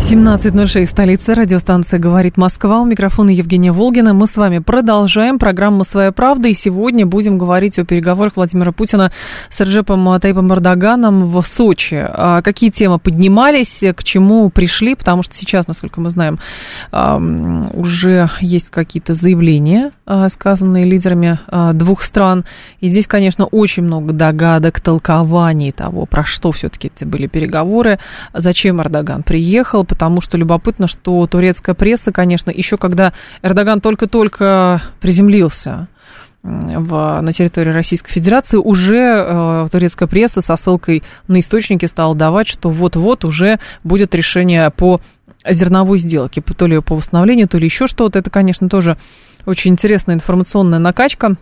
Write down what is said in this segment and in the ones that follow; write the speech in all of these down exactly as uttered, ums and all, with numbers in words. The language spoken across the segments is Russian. семнадцать ноль шесть, столица, радиостанция «Говорит Москва». У микрофона Евгения Волгина. Мы с вами продолжаем программу «Своя правда». И сегодня будем говорить о переговорах Владимира Путина с Реджепом Таипом Эрдоганом в Сочи. Какие темы поднимались, к чему пришли? Потому что сейчас, насколько мы знаем, уже есть какие-то заявления, сказанные лидерами двух стран. И здесь, конечно, очень много догадок, толкований того, про что все-таки эти были переговоры, зачем Эрдоган приехал. Потому что любопытно, что турецкая пресса, конечно, еще когда Эрдоган только-только приземлился в, на территории Российской Федерации, уже э, турецкая пресса со ссылкой на источники стала давать, что вот-вот уже будет решение по зерновой сделке, то ли по восстановлению, то ли еще что-то. Это, конечно, тоже очень интересная информационная накачка.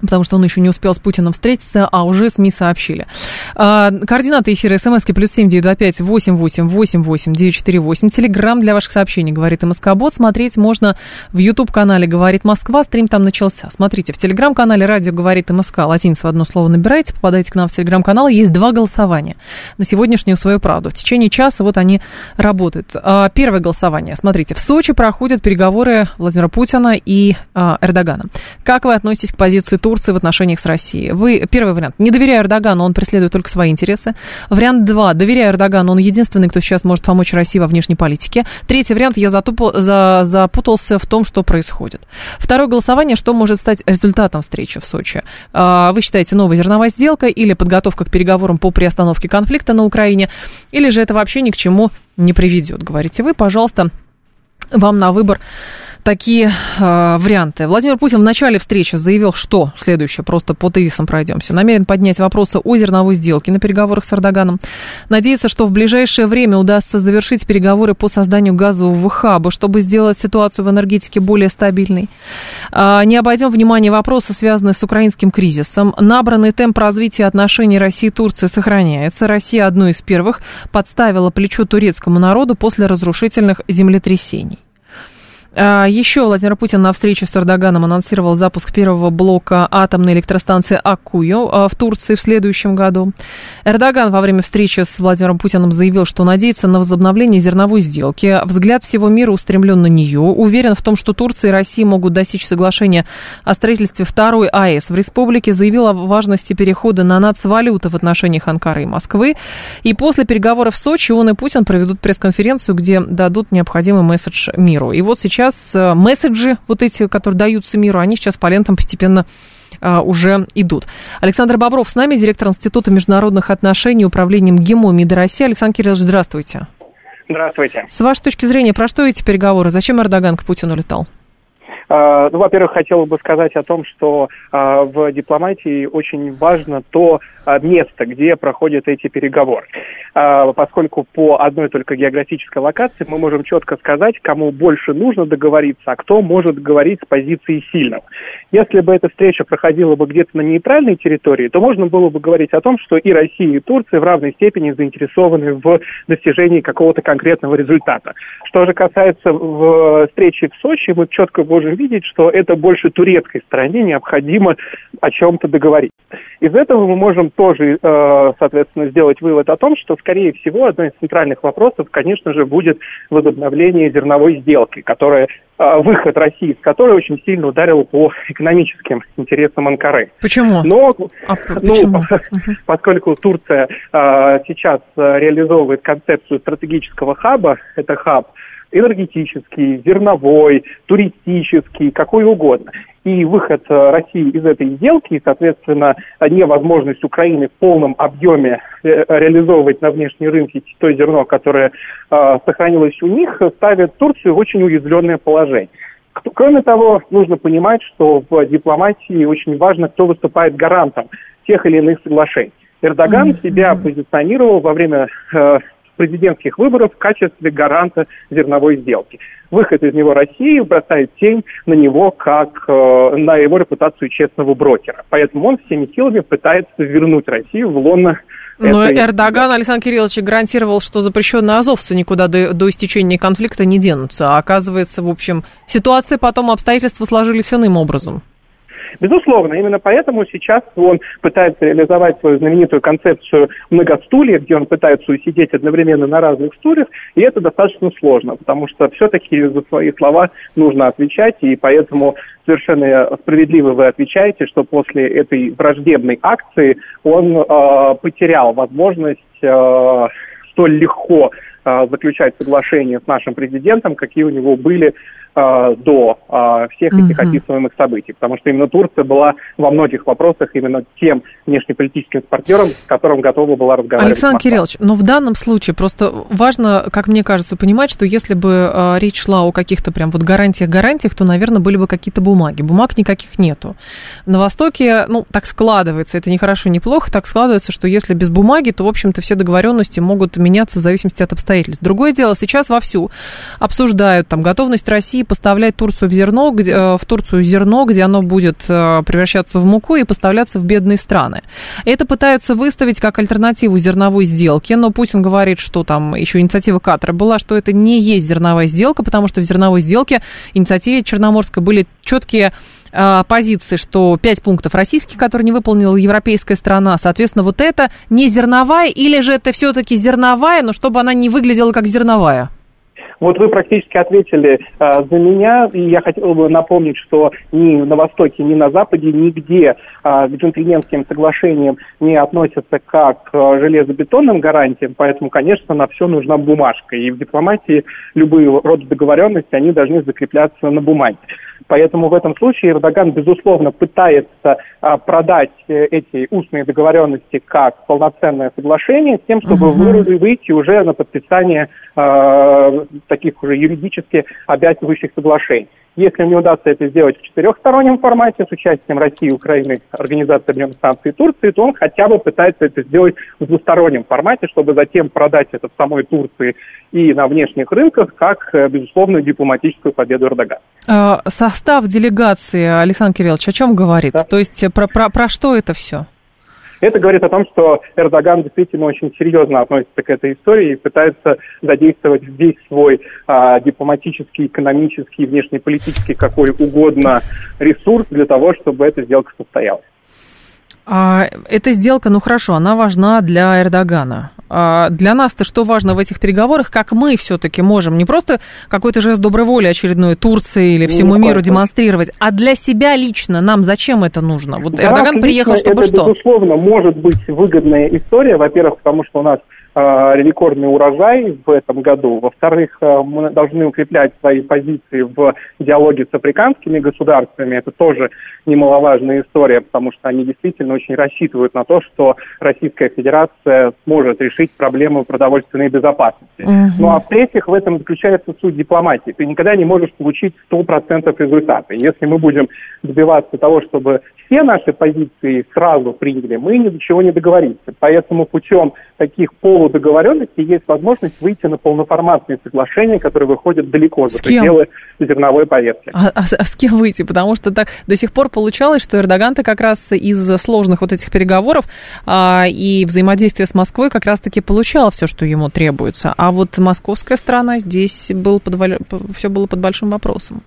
Потому что он еще не успел с Путиным встретиться, а уже СМИ сообщили. Координаты эфира смски плюс семь девять два пять восемь восемь восемь восемь девять четыре восемь. Телеграм для ваших сообщений «Говорит МСК-бот». Смотреть можно в YouTube-канале «Говорит Москва». Стрим там начался. Смотрите, в телеграм-канале «Радио говорит МСК» латиница в одно слово набираете, попадаете к нам в телеграм-канал. Есть два голосования на сегодняшнюю «Свою правду». В течение часа вот они работают. Первое голосование. Смотрите, в Сочи проходят переговоры Владимира Путина и Эрдогана. Как вы относитесь к позиции Турции в отношениях с Россией? Вы, первый вариант. Не доверяю Эрдогану, он преследует только свои интересы. Вариант два. Доверяю Эрдогану, он единственный, кто сейчас может помочь России во внешней политике. Третий вариант. Я затупал, за, запутался в том, что происходит. Второе голосование. Что может стать результатом встречи в Сочи? Вы считаете, новая зерновая сделка или подготовка к переговорам по приостановке конфликта на Украине? Или же это вообще ни к чему не приведет? Говорите вы, пожалуйста, вам на выбор такие э, варианты. Владимир Путин в начале встречи заявил, что, следующее, просто по тезисам пройдемся, намерен поднять вопросы о зерновой сделке на переговорах с Эрдоганом. Надеется, что в ближайшее время удастся завершить переговоры по созданию газового хаба, чтобы сделать ситуацию в энергетике более стабильной. Э, не обойдем внимания вопросы, связанные с украинским кризисом. Набранный темп развития отношений России и Турции сохраняется. Россия одной из первых подставила плечо турецкому народу после разрушительных землетрясений. Еще Владимир Путин на встрече с Эрдоганом анонсировал запуск первого блока атомной электростанции Акуио в Турции в следующем году. Эрдоган во время встречи с Владимиром Путиным заявил, что надеется на возобновление зерновой сделки. Взгляд всего мира устремлен на нее. Уверен в том, что Турция и Россия могут достичь соглашения о строительстве второй АЭС в республике. Заявил о важности перехода на нацвалюты в отношениях Анкары и Москвы. И после переговоров в Сочи он и Путин проведут пресс-конференцию, где дадут необходимый месседж миру. И вот сейчас Сейчас месседжи, вот эти, которые даются миру, они сейчас по лентам постепенно а, уже идут. Александр Бобров с нами, директор Института международных отношений и управления МГИМО МИДа России. Александр Кириллович, здравствуйте. Здравствуйте. С вашей точки зрения, про что эти переговоры? Зачем Эрдоган к Путину летал? Ну, во-первых, хотел бы сказать о том, что а, в дипломатии очень важно то а, место, где проходят эти переговоры. А, поскольку по одной только географической локации мы можем четко сказать, кому больше нужно договориться, а кто может говорить с позиции сильного. Если бы эта встреча проходила бы где-то на нейтральной территории, то можно было бы говорить о том, что и Россия, и Турция в равной степени заинтересованы в достижении какого-то конкретного результата. Что же касается в встречи в Сочи, мы четко можем видеть, что это больше турецкой стороне необходимо о чем-то договориться. Из этого мы можем тоже, соответственно, сделать вывод о том, что, скорее всего, одно из центральных вопросов, конечно же, будет возобновление зерновой сделки, которая, выход России, с которой очень сильно ударил по экономическим интересам Анкары. Почему? Но, а, ну, почему? Поскольку Турция сейчас реализовывает концепцию стратегического хаба, это хаб энергетический, зерновой, туристический, какой угодно. И выход России из этой сделки, и, соответственно, невозможность Украины в полном объеме реализовывать на внешние рынки то зерно, которое э, сохранилось у них, ставит Турцию в очень уязвленное положение. Кроме того, нужно понимать, что в дипломатии очень важно, кто выступает гарантом тех или иных соглашений. Эрдоган себя позиционировал во время э, президентских выборов в качестве гаранта зерновой сделки. Выход из него России бросает тень на него, как э, на его репутацию честного брокера. Поэтому он всеми силами пытается вернуть Россию в лоно. Но этой... Эрдоган, Александр Кириллович, гарантировал, что запрещенные азовцы никуда до, до истечения конфликта не денутся. А оказывается, в общем, ситуация потом, обстоятельства сложились иным образом. Безусловно, именно поэтому сейчас он пытается реализовать свою знаменитую концепцию многостулья, где он пытается усидеть одновременно на разных стульях, и это достаточно сложно, потому что все-таки за свои слова нужно отвечать, и поэтому совершенно справедливо вы отвечаете, что после этой враждебной акции он э, потерял возможность э, столь легко э, заключать соглашения с нашим президентом, какие у него были до а, всех этих uh-huh. описываемых событий, потому что именно Турция была во многих вопросах именно тем внешнеполитическим партнером, с которым готова была разговаривать. Александр Кириллович, но в данном случае просто важно, как мне кажется, понимать, что если бы а, речь шла о каких-то прям вот гарантиях-гарантиях, то, наверное, были бы какие-то бумаги. Бумаг никаких нету. На Востоке, ну, так складывается, это не хорошо, не плохо, так складывается, что если без бумаги, то, в общем-то, все договоренности могут меняться в зависимости от обстоятельств. Другое дело, сейчас вовсю обсуждают там готовность России поставлять Турцию в, зерно, в Турцию зерно, где оно будет превращаться в муку и поставляться в бедные страны. Это пытаются выставить как альтернативу зерновой сделке, но Путин говорит, что там еще инициатива Катара была, что это не есть зерновая сделка, потому что в зерновой сделке инициативе Черноморской были четкие позиции, что пять пунктов российских, которые не выполнила европейская страна, соответственно, вот это не зерновая, или же это все-таки зерновая, но чтобы она не выглядела как зерновая. Вот вы практически ответили а, за меня, и я хотел бы напомнить, что ни на Востоке, ни на Западе нигде а, к джентльменским соглашениям не относятся как а, железобетонным гарантиям, поэтому, конечно, на все нужна бумажка, и в дипломатии любые роды договоренности, они должны закрепляться на бумаге. Поэтому в этом случае Эрдоган, безусловно, пытается а, продать эти устные договоренности как полноценное соглашение, с тем, чтобы uh-huh. выйти уже на подписание а, таких уже юридически обязывающих соглашений. Если не удастся это сделать в четырехстороннем формате с участием России, Украины, Организации Объединенных Наций и Турции, то он хотя бы пытается это сделать в двустороннем формате, чтобы затем продать это в самой Турции и на внешних рынках как безусловную дипломатическую победу Эрдогана. Состав делегации, Александр Кириллович, о чем говорит? Да. То есть про, про, про что это все? Это говорит о том, что Эрдоган действительно очень серьезно относится к этой истории и пытается задействовать весь свой а, дипломатический, экономический, внешнеполитический, какой угодно ресурс для того, чтобы эта сделка состоялась. А, эта сделка, ну хорошо, она важна для Эрдогана. А для нас-то что важно в этих переговорах? Как мы все-таки можем не просто какой-то жест доброй воли очередной Турции или всему ну, миру это. демонстрировать, а для себя лично нам зачем это нужно? Вот да, Эрдоган приехал, чтобы это, что? Это, безусловно, может быть выгодная история. Во-первых, потому что у нас рекордный урожай в этом году. Во-вторых, мы должны укреплять свои позиции в диалоге с африканскими государствами. Это тоже немаловажная история, потому что они действительно очень рассчитывают на то, что Российская Федерация сможет решить проблему продовольственной безопасности. Uh-huh. Ну а в-третьих, в этом заключается суть дипломатии. Ты никогда не можешь получить сто процентов результата. Если мы будем добиваться того, чтобы все наши позиции сразу приняли, мы ни до чего не договоримся. Поэтому путем таких полностью договоренности есть возможность выйти на полноформатные соглашения, которые выходят далеко за пределы зерновой повестки. А, а, а с кем выйти? Потому что так до сих пор получалось, что Эрдоган-то как раз из-за сложных вот этих переговоров а, и взаимодействия с Москвой как раз-таки получал все, что ему требуется. А вот московская сторона здесь был под, все было под большим вопросом.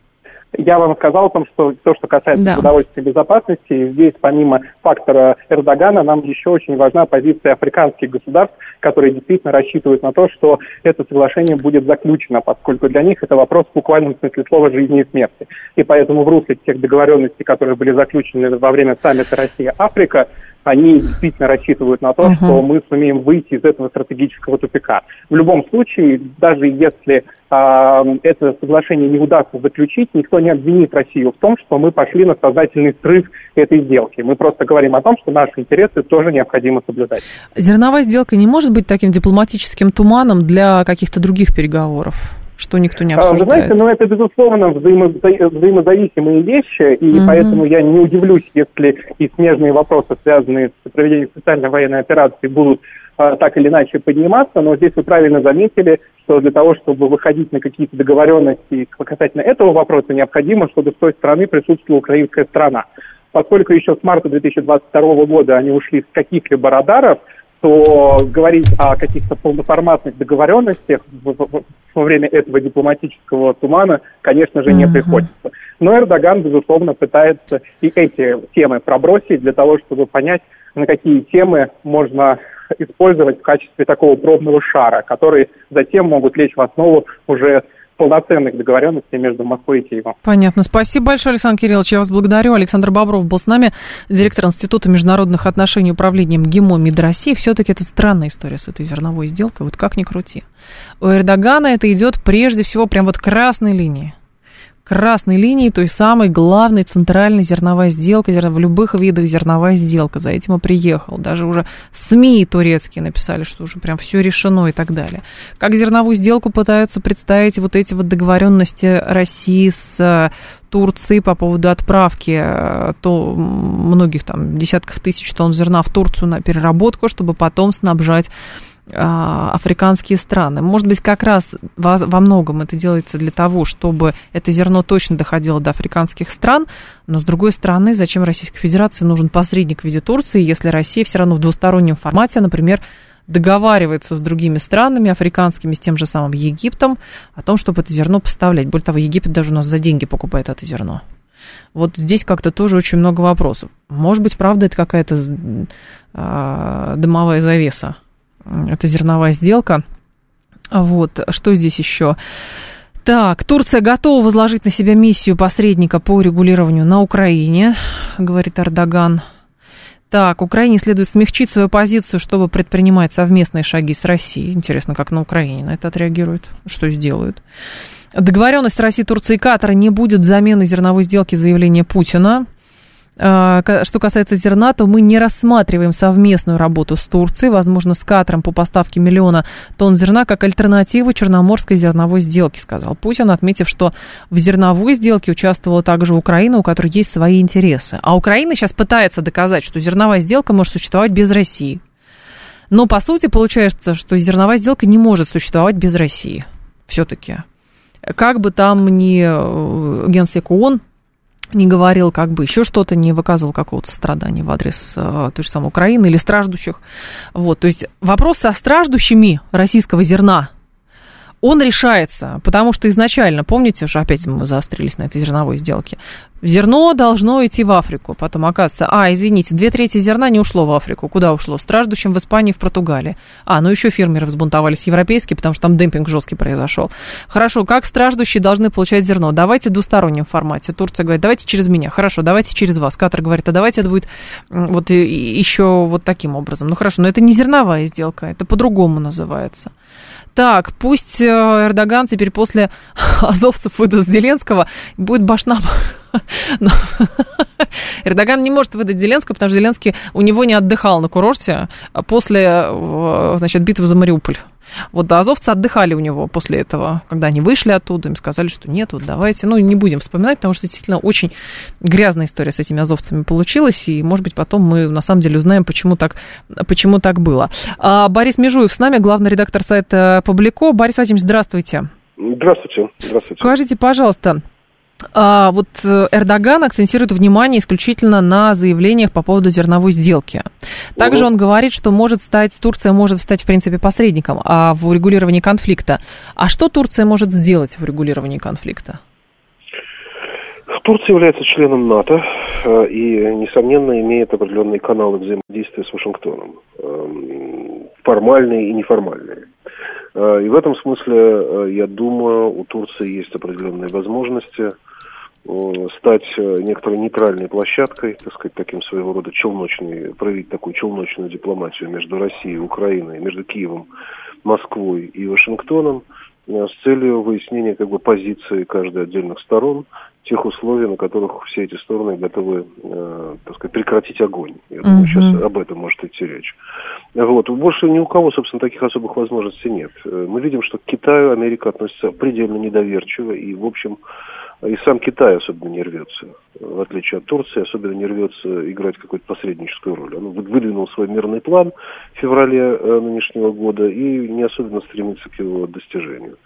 Я вам сказал о том, что то, что касается да. продовольственной безопасности, здесь помимо фактора Эрдогана нам еще очень важна позиция африканских государств, которые действительно рассчитывают на то, что это соглашение будет заключено, поскольку для них это вопрос в буквальном смысле слова жизни и смерти. И поэтому в русле тех договоренностей, которые были заключены во время саммита Россия-Африка, они действительно рассчитывают на то, uh-huh. что мы сумеем выйти из этого стратегического тупика. В любом случае, даже если э, это соглашение не удастся заключить, никто не обвинит Россию в том, что мы пошли на сознательный срыв этой сделки. Мы просто говорим о том, что наши интересы тоже необходимо соблюдать. Зерновая сделка не может быть таким дипломатическим туманом для каких-то других переговоров? что никто не обсуждает? Вы знаете, ну это, безусловно, взаимозависимые вещи, и угу. поэтому я не удивлюсь, если и смежные вопросы, связанные с проведением специальной военной операции, будут а, так или иначе подниматься, но здесь вы правильно заметили, что для того, чтобы выходить на какие-то договоренности касательно этого вопроса, необходимо, чтобы с той стороны присутствовала украинская страна. Поскольку еще с марта две тысячи двадцать второго года они ушли с каких-либо радаров, то говорить о каких-то полноформатных договоренностях во время этого дипломатического тумана, конечно же, не uh-huh. приходится. Но Эрдоган, безусловно, пытается и эти темы пробросить для того, чтобы понять, на какие темы можно использовать в качестве такого пробного шара, которые затем могут лечь в основу уже полноценных договоренностей между Москвой и Киевом. Понятно. Спасибо большое, Александр Кириллович. Я вас благодарю. Александр Бобров был с нами, директор Института международных отношений и управления МГИМО МИД России. Все-таки это странная история с этой зерновой сделкой. Вот как ни крути. У Эрдогана это идет прежде всего прям вот красной линией. Красной линией той самой главной центральной зерновой сделкой, в любых видах зерновая сделка. За этим и приехал. Даже уже СМИ турецкие написали, что уже прям все решено и так далее. Как зерновую сделку пытаются представить вот эти вот договоренности России с Турции по поводу отправки то многих там десятков тысяч тонн зерна в Турцию на переработку, чтобы потом снабжать африканские страны. Может быть, как раз во многом это делается для того, чтобы это зерно точно доходило до африканских стран, но, с другой стороны, зачем Российской Федерации нужен посредник в виде Турции, если Россия все равно в двустороннем формате, например, договаривается с другими странами африканскими, с тем же самым Египтом, о том, чтобы это зерно поставлять. Более того, Египет даже у нас за деньги покупает это зерно. Вот здесь как-то тоже очень много вопросов. Может быть, правда, это какая-то э, дымовая завеса. Это зерновая сделка. Вот, что здесь еще? Так, Турция готова возложить на себя миссию посредника по регулированию на Украине, говорит Эрдоган. Так, Украине следует смягчить свою позицию, чтобы предпринимать совместные шаги с Россией. Интересно, как на Украине на это отреагируют, что сделают. Договоренность России, Турции и Катара не будет заменой зерновой сделки, заявление Путина. Что касается зерна, то мы не рассматриваем совместную работу с Турцией, возможно, с Катаром по поставке миллиона тонн зерна как альтернативу черноморской зерновой сделке, сказал Путин, отметив, что в зерновой сделке участвовала также Украина, у которой есть свои интересы. А Украина сейчас пытается доказать, что зерновая сделка может существовать без России. Но, по сути, получается, что зерновая сделка не может существовать без России. Все-таки. Как бы там ни Генсек ООН не говорил, как бы еще что-то, не выказывал какого-то сострадания в адрес э, той же самой Украины или страждущих. Вот, то есть вопрос со страждущими российского зерна, он решается, потому что изначально, помните, что опять мы заострились на этой зерновой сделке, зерно должно идти в Африку, потом оказывается, а, извините, две трети зерна не ушло в Африку, куда ушло? Страждущим в Испании, в Португалии. А, ну еще фермеры взбунтовались европейские, потому что там демпинг жесткий произошел. Хорошо, как страждущие должны получать зерно? Давайте в двустороннем формате. Турция говорит, давайте через меня. Хорошо, давайте через вас. Катар говорит, а давайте это будет вот еще вот таким образом. Ну хорошо, но это не зерновая сделка, это по-другому называется. Так, пусть Эрдоган теперь после азовцев выдаст Зеленского, будет Башнам. Но Эрдоган не может выдать Зеленского, потому что Зеленский у него не отдыхал на курорте после, значит, битвы за Мариуполь. Вот азовцы отдыхали у него после этого, когда они вышли оттуда, им сказали, что нет, вот давайте, ну, не будем вспоминать, потому что действительно очень грязная история с этими азовцами получилась, и, может быть, потом мы на самом деле узнаем, почему так, почему так было. А Борис Межуев с нами, главный редактор сайта Публико. Борис Владимирович, здравствуйте. Здравствуйте. Здравствуйте. Скажите, пожалуйста, а вот Эрдоган акцентирует внимание исключительно на заявлениях по поводу зерновой сделки. Также он говорит, что может стать, Турция может стать, в принципе, посредником а в урегулировании конфликта. А что Турция может сделать в урегулировании конфликта? Турция является членом НАТО и, несомненно, имеет определенные каналы взаимодействия с Вашингтоном. Формальные и неформальные. И в этом смысле, я думаю, у Турции есть определенные возможности стать некоторой нейтральной площадкой, так сказать, таким своего рода челночной, проявить такую челночную дипломатию между Россией и Украиной, между Киевом, Москвой и Вашингтоном с целью выяснения как бы позиции каждой отдельных сторон, тех условий, на которых все эти стороны готовы, э, так сказать, прекратить огонь. Я думаю, сейчас об этом может идти речь. Вот. Больше ни у кого, собственно, таких особых возможностей нет. Мы видим, что к Китаю Америка относится предельно недоверчиво, и, в общем, и сам Китай особенно не рвется, в отличие от Турции, особенно не рвется играть какую-то посредническую роль. Он выдвинул свой мирный план в феврале нынешнего года и не особенно стремится к его достижению.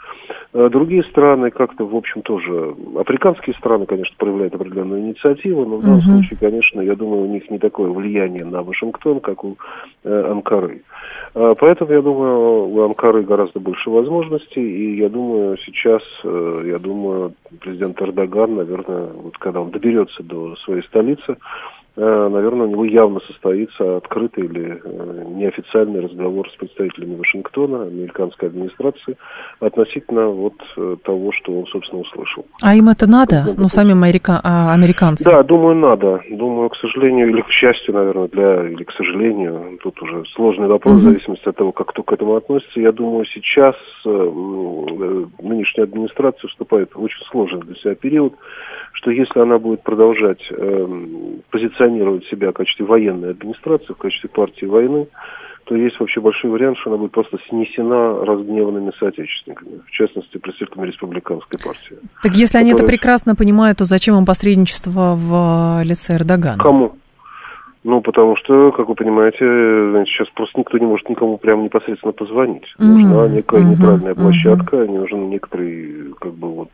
Другие страны как-то, в общем, тоже... Африканские страны, конечно, проявляют определенную инициативу, но в данном uh-huh. случае, конечно, я думаю, у них не такое влияние на Вашингтон, как у э, Анкары. Э, поэтому, я думаю, у Анкары гораздо больше возможностей, и я думаю, сейчас, э, я думаю, президент Эрдоган, наверное, вот когда он доберется до своей столицы, э, наверное, у него явно состоится открытый или э, неофициальный разговор с представителями Вашингтона, американской администрации, относительно вот э, того, что он, собственно, услышал. А им это надо? Ну, ну самим америка... а, американцам? Да, думаю, надо. Думаю, к сожалению, или к счастью, наверное, для... или к сожалению, тут уже сложный вопрос, mm-hmm. в зависимости от того, как кто к этому относится. Я думаю, сейчас э, э, нынешняя администрация вступает в очень сложный для себя период, что если она будет продолжать э, позиционировать себя в качестве военной администрации, в качестве партии войны, то есть вообще большой вариант, что она будет просто снесена разгневанными соотечественниками, в частности, представителями республиканской партии. Так если Которая... они это прекрасно понимают, то зачем им посредничество в лице Эрдогана? Кому? Ну, потому что, как вы понимаете, значит, сейчас просто никто не может никому прямо непосредственно позвонить. Mm-hmm. Нужна некая mm-hmm. нейтральная площадка, mm-hmm. нужен некоторый, как бы, вот...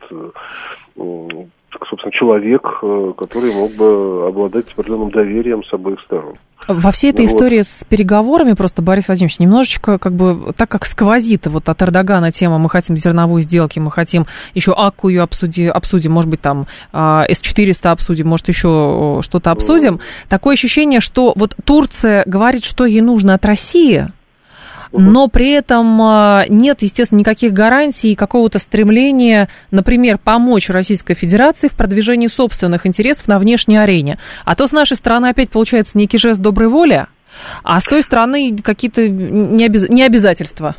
собственно, человек, который мог бы обладать определенным доверием с обеих сторон. Во всей этой ну, истории вот. С переговорами просто, Борис Владимирович, немножечко, как бы, так как сквозит вот от Эрдогана тема «мы хотим зерновую сделки», «мы хотим еще Акуио обсудим, обсудим», может быть, там эс четыреста обсудим, может, еще что-то обсудим. Mm-hmm. Такое ощущение, что вот Турция говорит, что ей нужно от России, но при этом нет, естественно, никаких гарантий и какого-то стремления, например, помочь Российской Федерации в продвижении собственных интересов на внешней арене. А то с нашей стороны опять получается некий жест доброй воли, а с той стороны какие-то необяз... необязательства.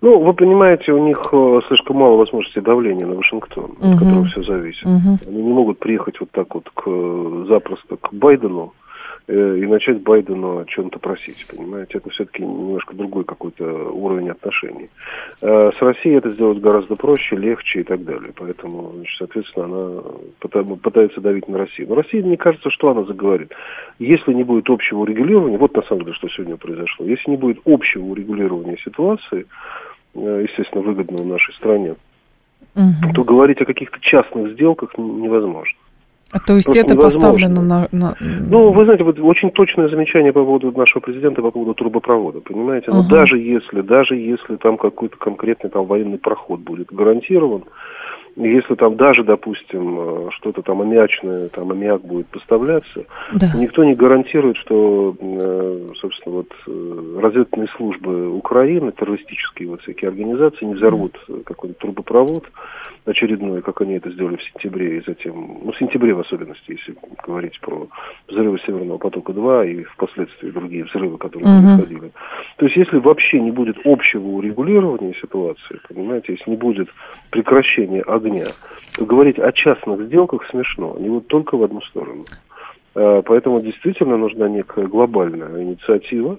Ну, вы понимаете, у них слишком мало возможностей давления на Вашингтон, uh-huh. от которого все зависит. Uh-huh. Они не могут приехать вот так вот к, запросто к Байдену и начать Байдена о чем-то просить, понимаете? Это все-таки немножко другой какой-то уровень отношений. С Россией это сделать гораздо проще, легче и так далее. Поэтому, значит, соответственно, она пытается давить на Россию. Но Россия, мне кажется, что она заговорит. Если не будет общего урегулирования, вот на самом деле, что сегодня произошло, если не будет общего урегулирования ситуации, естественно, выгодного нашей стране, угу. то говорить о каких-то частных сделках невозможно. А то есть просто это невозможно. Поставлено на, на... Ну, вы знаете, вот очень точное замечание по поводу нашего президента, по поводу трубопровода, понимаете? Но uh-huh. даже если, даже если там какой-то конкретный там военный проход будет гарантирован, если там даже, допустим, что-то там аммиачное, там аммиак будет поставляться, да. никто не гарантирует, что, собственно, вот разведывательные службы Украины, террористические вот всякие организации не взорвут какой-нибудь трубопровод очередной, как они это сделали в сентябре и затем, ну, в сентябре в особенности, если говорить про взрывы Северного потока-два и впоследствии другие взрывы, которые uh-huh. происходили. То есть, если вообще не будет общего урегулирования ситуации, понимаете, если не будет прекращения огня, то говорить о частных сделках смешно, они вот только в одну сторону. Поэтому действительно нужна некая глобальная инициатива,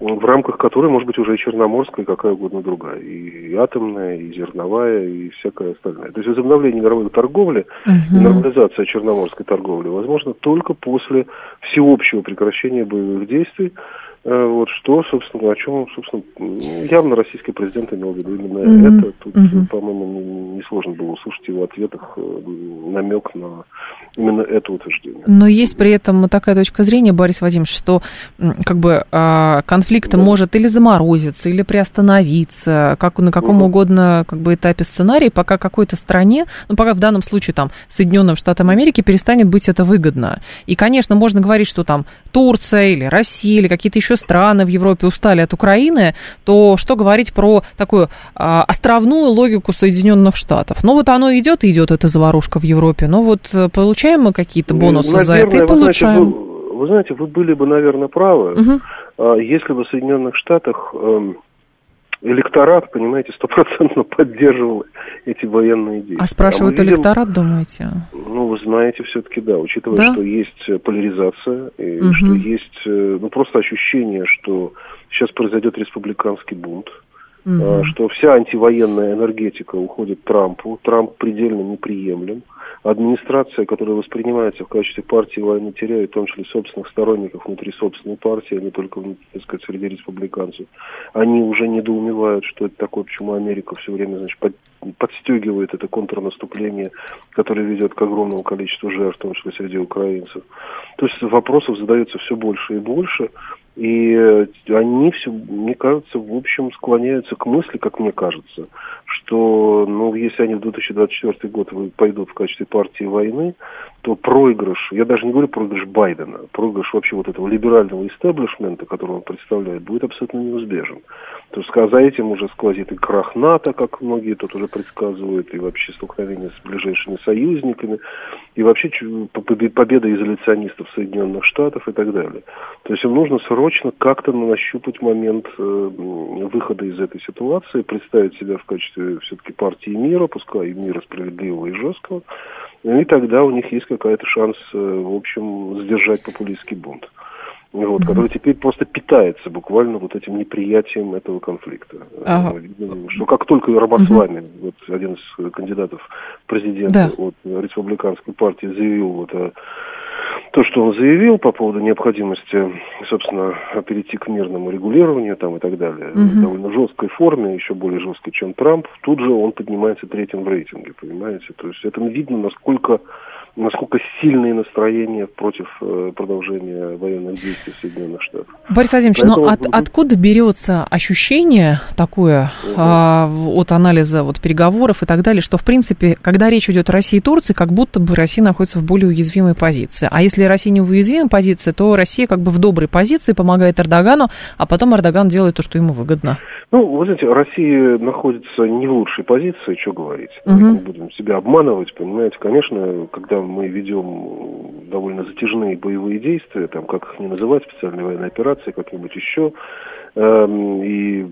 в рамках которой может быть уже и черноморская, и какая угодно другая, и атомная, и зерновая, и всякая остальная. То есть возобновление мировой торговли, uh-huh. и нормализация черноморской торговли возможно только после всеобщего прекращения боевых действий. Вот что, собственно, о чем, собственно, явно российский президент имел в виду именно mm-hmm. это. Тут, mm-hmm. по-моему, несложно было услышать в его ответах намек на именно это утверждение. Но есть при этом такая точка зрения, Борис Вадимович, что как бы конфликт mm-hmm. может или заморозиться, или приостановиться, как на каком mm-hmm. угодно как бы этапе сценария, пока какой-то стране, ну, пока в данном случае там Соединенным Штатам Америки перестанет быть это выгодно. И, конечно, можно говорить, что там Турция или Россия или какие-то еще страны в Европе устали от Украины, то что говорить про такую а, островную логику Соединенных Штатов? Ну, вот оно идет и идет, эта заварушка в Европе. Ну, вот получаем мы какие-то бонусы ну, наверное, за это и получаем. Знаете, вы, вы знаете, вы были бы, наверное, правы, угу. если бы в Соединенных Штатах электорат, понимаете, стопроцентно поддерживал эти военные действия. А спрашивают а видим, электорат, думаете? Ну, вы знаете, все-таки да, учитывая, да? что есть поляризация, и угу. что есть, ну, просто ощущение, что сейчас произойдет республиканский бунт, mm-hmm. что вся антивоенная энергетика уходит Трампу, Трамп предельно неприемлем, администрация, которая воспринимается в качестве партии войны, теряет в том числе собственных сторонников внутри собственной партии, а не только, так сказать, среди республиканцев. Они уже недоумевают, что это такое, почему Америка все время, значит, под, подстегивает это контрнаступление, которое ведет к огромному количеству жертв, в том числе среди украинцев. То есть вопросов задается все больше и больше, и они все, мне кажется, в общем склоняются к мысли, как мне кажется, что, ну, если они в две тысячи двадцать четвёртый год пойдут в качестве партии войны, то проигрыш, я даже не говорю проигрыш Байдена, проигрыш вообще вот этого либерального истеблишмента, который он представляет, будет абсолютно неизбежен. То есть за этим уже сквозит и крах НАТО, как многие тут уже предсказывают, и вообще столкновение с ближайшими союзниками, и вообще победа изоляционистов Соединенных Штатов и так далее. То есть им нужно срочно как-то нащупать момент выхода из этой ситуации, представить себя в качестве все-таки партии мира, пускай и мира справедливого и жесткого, и тогда у них есть какой-то шанс, в общем, сдержать популистский бунт, вот, mm-hmm. который теперь просто питается буквально вот этим неприятием этого конфликта. Uh-huh. Что как только Рамасвами, uh-huh. вот один из кандидатов в президенты yeah. от республиканской партии, заявил вот о... То, что он заявил по поводу необходимости, собственно, перейти к мирному регулированию там, и так далее, mm-hmm. в довольно жесткой форме, еще более жесткой, чем Трамп, тут же он поднимается третьим в рейтинге, понимаете? То есть это видно, насколько, насколько сильные настроения против продолжения военных действий в Соединенных Штатах. Борис Владимирович, поэтому... но от, откуда берется ощущение такое mm-hmm. а, от анализа вот, переговоров и так далее, что, в принципе, когда речь идет о России и Турции, как будто бы Россия находится в более уязвимой позиции? А если Россия не в уязвимой позиции, то Россия как бы в доброй позиции помогает Эрдогану, а потом Эрдоган делает то, что ему выгодно. Ну, вы знаете, Россия находится не в лучшей позиции, что говорить. Uh-huh. Мы будем себя обманывать, понимаете. Конечно, когда мы ведем довольно затяжные боевые действия, там, как их не называть, специальные военные операции, как-нибудь еще, эм, и...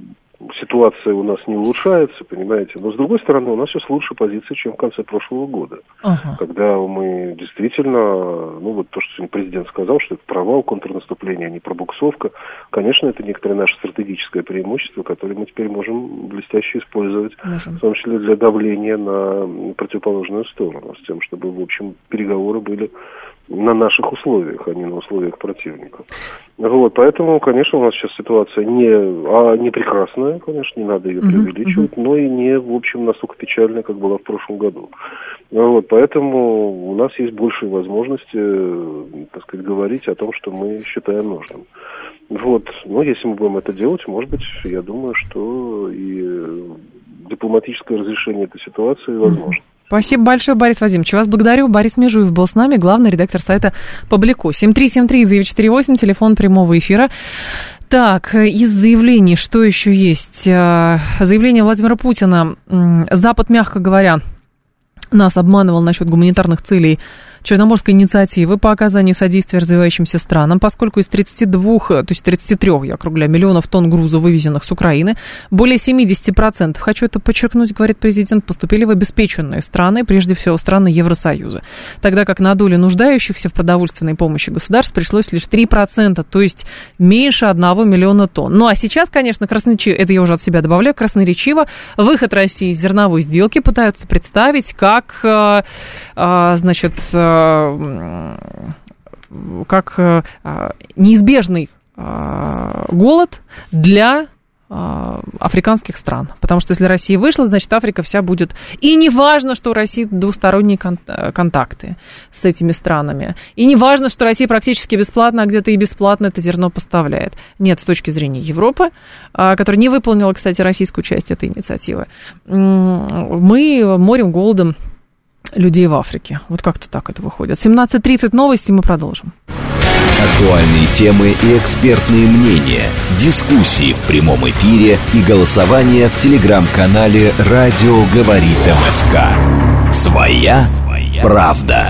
ситуация у нас не улучшается, понимаете. Но, с другой стороны, у нас сейчас лучше позиция, чем в конце прошлого года. Uh-huh. Когда мы действительно... Ну, вот то, что сегодня президент сказал, что это провал контрнаступления, а не пробуксовка. Конечно, это некоторое наше стратегическое преимущество, которое мы теперь можем блестяще использовать, uh-huh. в том числе для давления на противоположную сторону, с тем, чтобы, в общем, переговоры были на наших условиях, а не на условиях противника. Вот, поэтому, конечно, у нас сейчас ситуация не, а, не прекрасная, конечно, не надо ее преувеличивать, но и не, в общем, настолько печальная, как была в прошлом году. Вот, поэтому у нас есть большие возможности, так сказать, говорить о том, что мы считаем нужным. Вот, но если мы будем это делать, может быть, я думаю, что и дипломатическое разрешение этой ситуации возможно. Спасибо большое, Борис Вадимович. Вас благодарю. Борис Межуев был с нами, главный редактор сайта Публико. семь три семь три девять четыре восемь, телефон прямого эфира. Так, из заявлений, что еще есть? Заявление Владимира Путина. Запад, мягко говоря, нас обманывал насчет гуманитарных целей Черноморской инициативы по оказанию содействия развивающимся странам, поскольку из тридцати двух, то есть тридцати трёх, я округляю, миллионов тонн груза, вывезенных с Украины, более семьдесят процентов, хочу это подчеркнуть, говорит президент, поступили в обеспеченные страны, прежде всего страны Евросоюза, тогда как на долю нуждающихся в продовольственной помощи государств пришлось лишь три процента, то есть меньше одного миллиона тонн. Ну а сейчас, конечно, красноречиво, это я уже от себя добавляю, красноречиво выход России из зерновой сделки пытаются представить как, значит, как неизбежный голод для африканских стран. Потому что если Россия вышла, значит, Африка вся будет... И не важно, что у России двусторонние контакты с этими странами. И не важно, что Россия практически бесплатно, а где-то и бесплатно это зерно поставляет. Нет, с точки зрения Европы, которая не выполнила, кстати, российскую часть этой инициативы, мы морем голодом людей в Африке. Вот как-то так это выходит. семнадцать тридцать новости, мы продолжим. Актуальные темы и экспертные мнения, дискуссии в прямом эфире и голосование в телеграм-канале «Радио говорит МСК». Своя правда.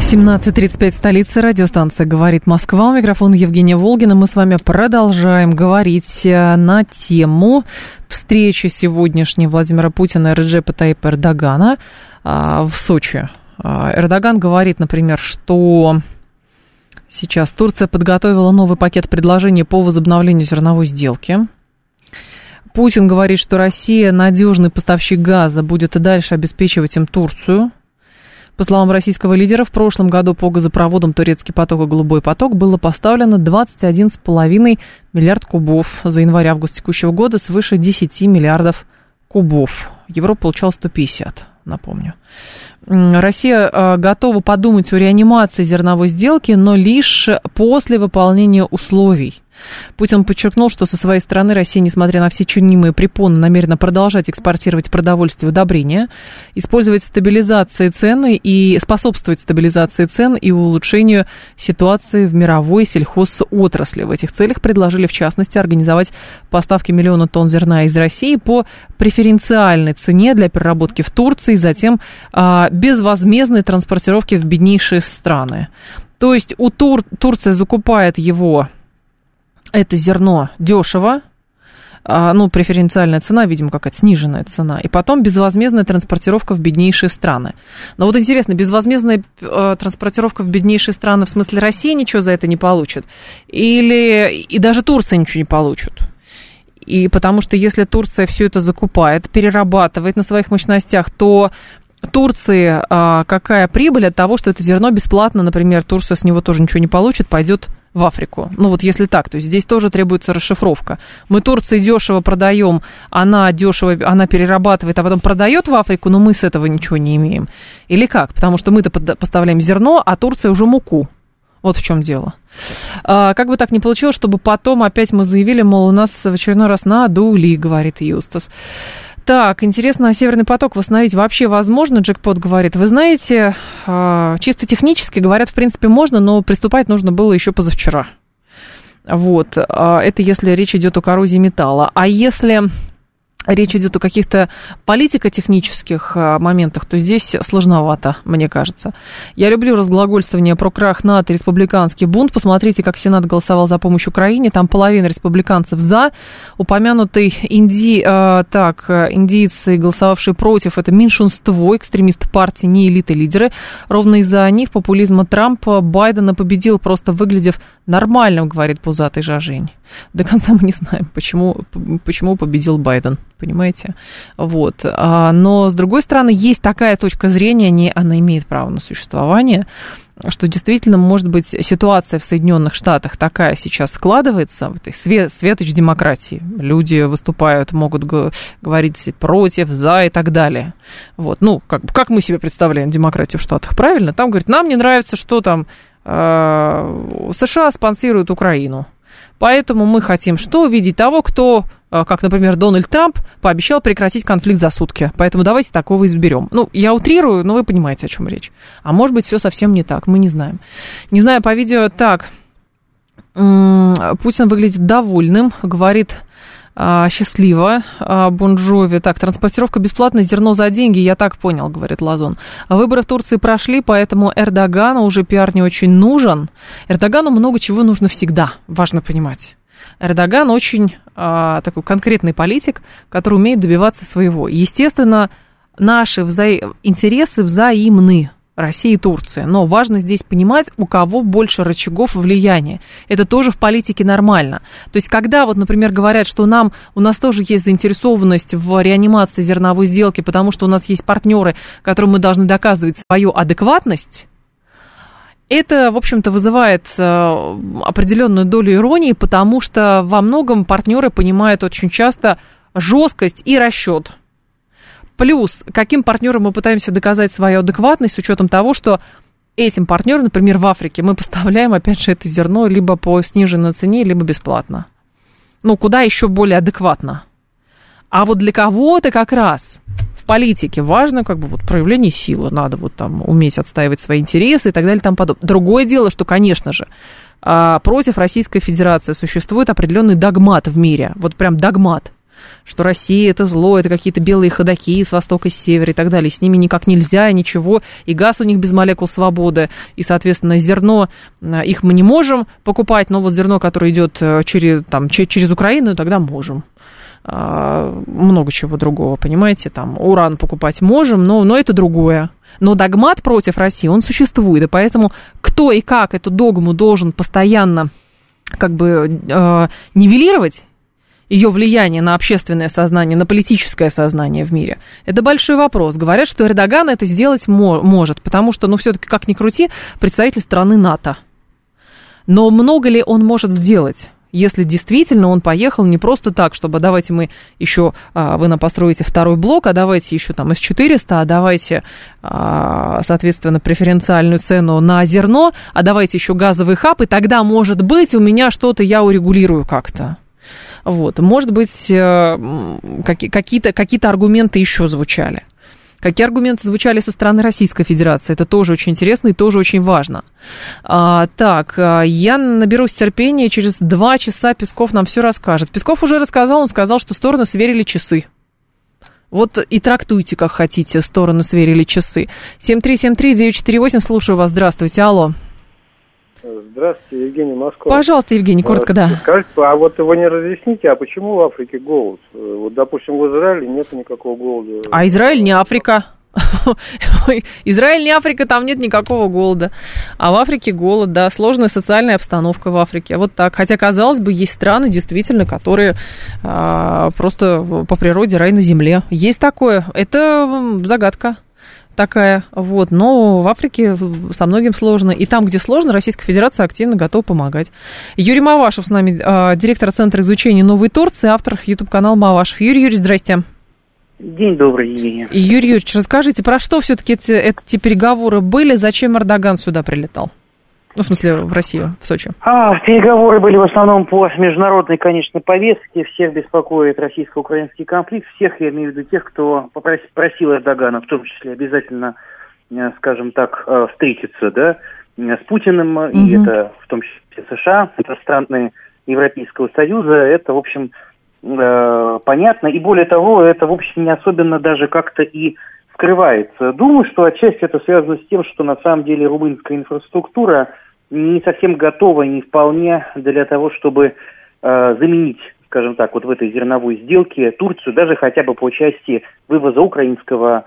семнадцать тридцать пять, столица, радиостанция «Говорит Москва». У микрофона Евгения Волгина. Мы с вами продолжаем говорить на тему встречи сегодняшней Владимира Путина и Реджепа Таипа Эрдогана в Сочи. Эрдоган говорит, например, что... сейчас. Турция подготовила новый пакет предложений по возобновлению зерновой сделки. Путин говорит, что Россия, надежный поставщик газа, будет и дальше обеспечивать им Турцию. По словам российского лидера, в прошлом году по газопроводам Турецкий поток и Голубой поток было поставлено двадцать один целых пять десятых миллиарда кубов. За январь-август текущего года свыше десяти миллиардов кубов. Европа получала сто пятьдесят, напомню. Россия готова подумать о реанимации зерновой сделки, но лишь после выполнения условий. Путин подчеркнул, что со своей стороны Россия, несмотря на все чинимые препоны, намерена продолжать экспортировать продовольствие и удобрения, использовать стабилизации цены и способствовать стабилизации цен и улучшению ситуации в мировой сельхозотрасли. В этих целях предложили, в частности, организовать поставки миллиона тонн зерна из России по преференциальной цене для переработки в Турции, затем а, безвозмездной транспортировки в беднейшие страны. То есть у Тур... Турция закупает его... Это зерно дешево, ну, преференциальная цена, видимо, какая-то сниженная цена, и потом безвозмездная транспортировка в беднейшие страны. Но вот интересно, безвозмездная транспортировка в беднейшие страны, в смысле Россия ничего за это не получит? Или и даже Турция ничего не получит? И потому что если Турция все это закупает, перерабатывает на своих мощностях, то... Турции какая прибыль от того, что это зерно бесплатно, например, Турция с него тоже ничего не получит, пойдет в Африку. Ну вот если так, то есть здесь тоже требуется расшифровка. Мы Турции дешево продаем, она дешево, она перерабатывает, а потом продает в Африку, но мы с этого ничего не имеем. Или как? Потому что мы-то поставляем зерно, а Турция уже муку. Вот в чем дело. А, как бы так ни получилось, чтобы потом опять мы заявили, мол, у нас в очередной раз надули, говорит Юстас. Так, интересно, а Северный поток восстановить вообще возможно? Джекпот говорит. Вы знаете, чисто технически, говорят, в принципе, можно, но приступать нужно было еще позавчера. Вот, это если речь идет о коррозии металла. А если речь идет о каких-то политико-технических моментах, то здесь сложновато, мне кажется. Я люблю разглагольствование про крах НАТО, республиканский бунт. Посмотрите, как Сенат голосовал за помощь Украине. Там половина республиканцев за. Упомянутый инди... так, индийцы, голосовавшие против, это меньшинство, экстремисты партии, не элиты-лидеры. Ровно из-за них популизма Трампа Байдена победил, просто выглядев нормальным, говорит пузатый Жажень. До конца мы не знаем, почему, почему победил Байден, понимаете? Вот. Но, с другой стороны, есть такая точка зрения, не, она имеет право на существование, что действительно, может быть, ситуация в Соединенных Штатах такая сейчас складывается, в этой светоч демократии. Люди выступают, могут говорить против, за и так далее. Вот. Ну, как, как мы себе представляем демократию в Штатах, правильно? Там, говорит, нам не нравится, что там э, США спонсируют Украину. Поэтому мы хотим что? Видеть того, кто, как, например, Дональд Трамп, пообещал прекратить конфликт за сутки. Поэтому давайте такого изберем. Ну, я утрирую, но вы понимаете, о чем речь. А может быть, все совсем не так, мы не знаем. Не знаю, по видео так. Путин выглядит довольным, говорит... счастливо, Бонжови. Так, транспортировка бесплатная, зерно за деньги, я так понял, говорит Лазон. Выборы в Турции прошли, поэтому Эрдогану уже пиар не очень нужен. Эрдогану много чего нужно всегда, важно понимать. Эрдоган очень а, такой конкретный политик, который умеет добиваться своего. Естественно, наши вза... интересы взаимны. России и Турции. Но важно здесь понимать, у кого больше рычагов влияния. Это тоже в политике нормально. То есть, когда, вот, например, говорят, что нам, у нас тоже есть заинтересованность в реанимации зерновой сделки, потому что у нас есть партнеры, которым мы должны доказывать свою адекватность, это, в общем-то, вызывает определенную долю иронии, потому что во многом партнеры понимают очень часто жесткость и расчет. Плюс, каким партнерам мы пытаемся доказать свою адекватность с учетом того, что этим партнерам, например, в Африке, мы поставляем, опять же, это зерно либо по сниженной цене, либо бесплатно. Ну, куда еще более адекватно? А вот для кого-то как раз в политике важно как бы вот проявление силы, надо вот там уметь отстаивать свои интересы и так далее и тому подобное. Другое дело, что, конечно же, против Российской Федерации существует определенный догмат в мире, вот прям догмат. Что Россия – это зло, это какие-то белые ходоки с востока, с севера и так далее. С ними никак нельзя, ничего. И газ у них без молекул свободы. И, соответственно, зерно, их мы не можем покупать, но вот зерно, которое идет через, там, через Украину, тогда можем. много чего другого, понимаете, там уран покупать можем, но, но это другое. Но догмат против России, он существует, и поэтому кто и как эту догму должен постоянно как бы э, нивелировать, ее влияние на общественное сознание, на политическое сознание в мире, это большой вопрос. Говорят, что Эрдоган это сделать мо- может, потому что, ну, все-таки, как ни крути, представитель страны НАТО. Но много ли он может сделать, если действительно он поехал не просто так, чтобы давайте мы еще, вы нам построите второй блок, а давайте еще там эс четыреста, а давайте, соответственно, преференциальную цену на зерно, а давайте еще газовый хаб, и тогда, может быть, у меня что-то я урегулирую как-то. Вот. Может быть, какие-то, какие-то аргументы еще звучали. Какие аргументы звучали со стороны Российской Федерации? Это тоже очень интересно и тоже очень важно. А, так, я наберусь терпения, через два часа Песков нам все расскажет. Песков уже рассказал, он сказал, что стороны сверили часы. Вот и трактуйте, как хотите, стороны сверили часы. семь три семь три девять четыре восемь, слушаю вас, здравствуйте, алло. Здравствуйте, Евгений, Москва. Пожалуйста, Евгений, коротко, да. Скажите, а вот вы не разъясните, а почему в Африке голод? Вот, допустим, в Израиле нет никакого голода. А Израиль не Африка. Израиль не Африка, там нет никакого голода. А в Африке голод, да, сложная социальная обстановка в Африке. Вот так. Хотя, казалось бы, есть страны, действительно, которые а, просто по природе рай на земле. Есть такое. Это загадка такая, вот, но в Африке со многим сложно, и там, где сложно, Российская Федерация активно готова помогать. Юрий Мавашев с нами, директор Центра изучения Новой Турции, автор YouTube-канала Мавашев. Юрий Юрьевич, здрасте. День добрый, Евгений. Юрий Юрьевич, расскажите, про что все-таки эти, эти переговоры были, зачем Эрдоган сюда прилетал? Ну, в смысле, в Россию, в Сочи. А, переговоры были в основном по международной, конечно, повестке. Всех беспокоит российско-украинский конфликт. Всех, я имею в виду тех, кто попросил Эрдогана, в том числе обязательно, скажем так, встретиться, да, с Путиным. Угу. И это в том числе США, это страны Европейского Союза. Это, в общем, понятно. И более того, это, в общем, не особенно даже как-то и скрывается. Думаю, что отчасти это связано с тем, что на самом деле румынская инфраструктура не совсем готова, не вполне для того, чтобы э, заменить, скажем так, вот в этой зерновой сделке Турцию, даже хотя бы по части вывоза украинского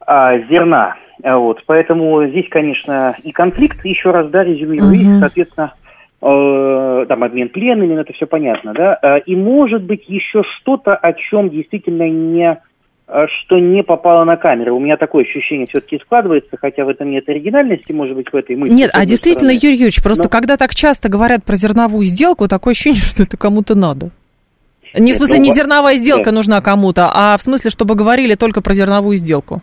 э, зерна. Вот. Поэтому здесь, конечно, и конфликт, еще раз, да, резюмирую, uh-huh. соответственно, э, там обмен пленными, это все понятно, да, и может быть еще что-то, о чем действительно не... что не попало на камеры. У меня такое ощущение все-таки складывается, хотя в этом нет оригинальности, может быть, в этой мысли. Нет, а действительно, стороны. Юрий Юрьевич, просто Но... когда так часто говорят про зерновую сделку, такое ощущение, что это кому-то надо. Не, в смысле, не зерновая сделка нужна кому-то, а в смысле, чтобы говорили только про зерновую сделку.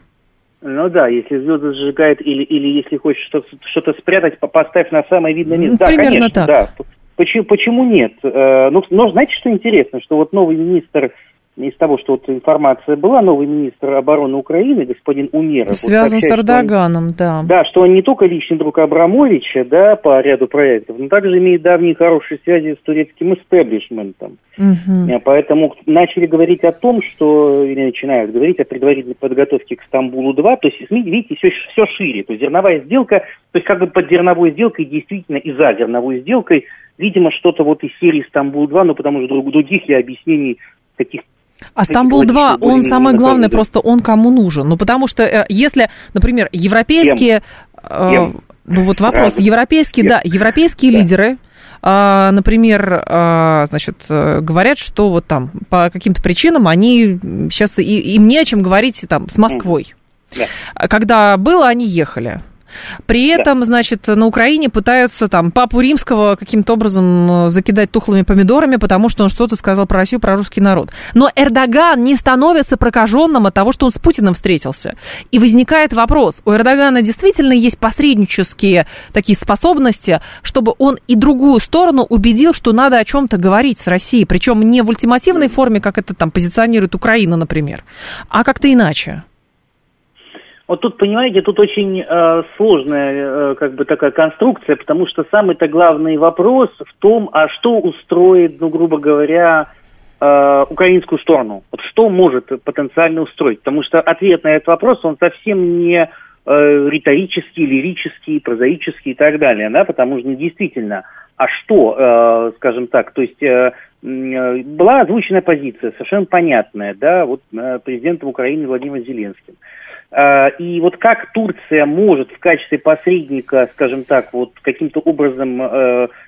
Ну да, если звезды сжигает или, или если хочешь что-то, что-то спрятать, поставь на самое видное место. Ну, да, примерно конечно, так. Да. Почему, почему нет? Ну, но знаете, что интересно, что вот новый министр... Из того, что вот информация была, новый министр обороны Украины, господин Умеров... Связан вот, сообщает, с Эрдоганом, он, да. Да, что он не только личный друг Абрамовича, да, по ряду проектов, но также имеет давние хорошие связи с турецким истеблишментом. Угу. Поэтому начали говорить о том, что... Или начинают говорить о предварительной подготовке к Стамбулу два. То есть, видите, все, все шире. То есть, зерновая сделка... То есть, как бы под зерновой сделкой, действительно, и за зерновой сделкой, видимо, что-то вот из серии Стамбул два, но потому что других я объяснений каких-то... А Стамбул два, он самое главное, просто он кому нужен? Ну, потому что, если, например, европейские... Э, ну, вот вопрос. Европейские, да, европейские лидеры, э, например, э, значит, говорят, что вот там по каким-то причинам они сейчас... И, им не о чем говорить там с Москвой. Да. Когда было, они ехали. При этом, да. значит, на Украине пытаются там папу римского каким-то образом закидать тухлыми помидорами, потому что он что-то сказал про Россию, про русский народ. Но Эрдоган не становится прокаженным от того, что он с Путиным встретился. И возникает вопрос, у Эрдогана действительно есть посреднические такие способности, чтобы он и другую сторону убедил, что надо о чем-то говорить с Россией, причем не в ультимативной форме, как это там позиционирует Украина, например, а как-то иначе. Вот тут, понимаете, тут очень э, сложная э, как бы такая конструкция, потому что самый-то главный вопрос в том, а что устроит, ну, грубо говоря, э, украинскую сторону. Вот что может потенциально устроить? Потому что ответ на этот вопрос, он совсем не э, риторический, лирический, прозаический и так далее, да, потому что действительно А что, скажем так, то есть была озвучена позиция, совершенно понятная, да, вот президентом Украины Владимиром Зеленским. И вот как Турция может в качестве посредника, скажем так, вот каким-то образом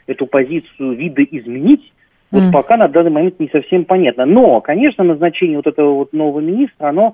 эту позицию видоизменить, вот mm. пока на данный момент не совсем понятно. Но, конечно, назначение вот этого вот нового министра, оно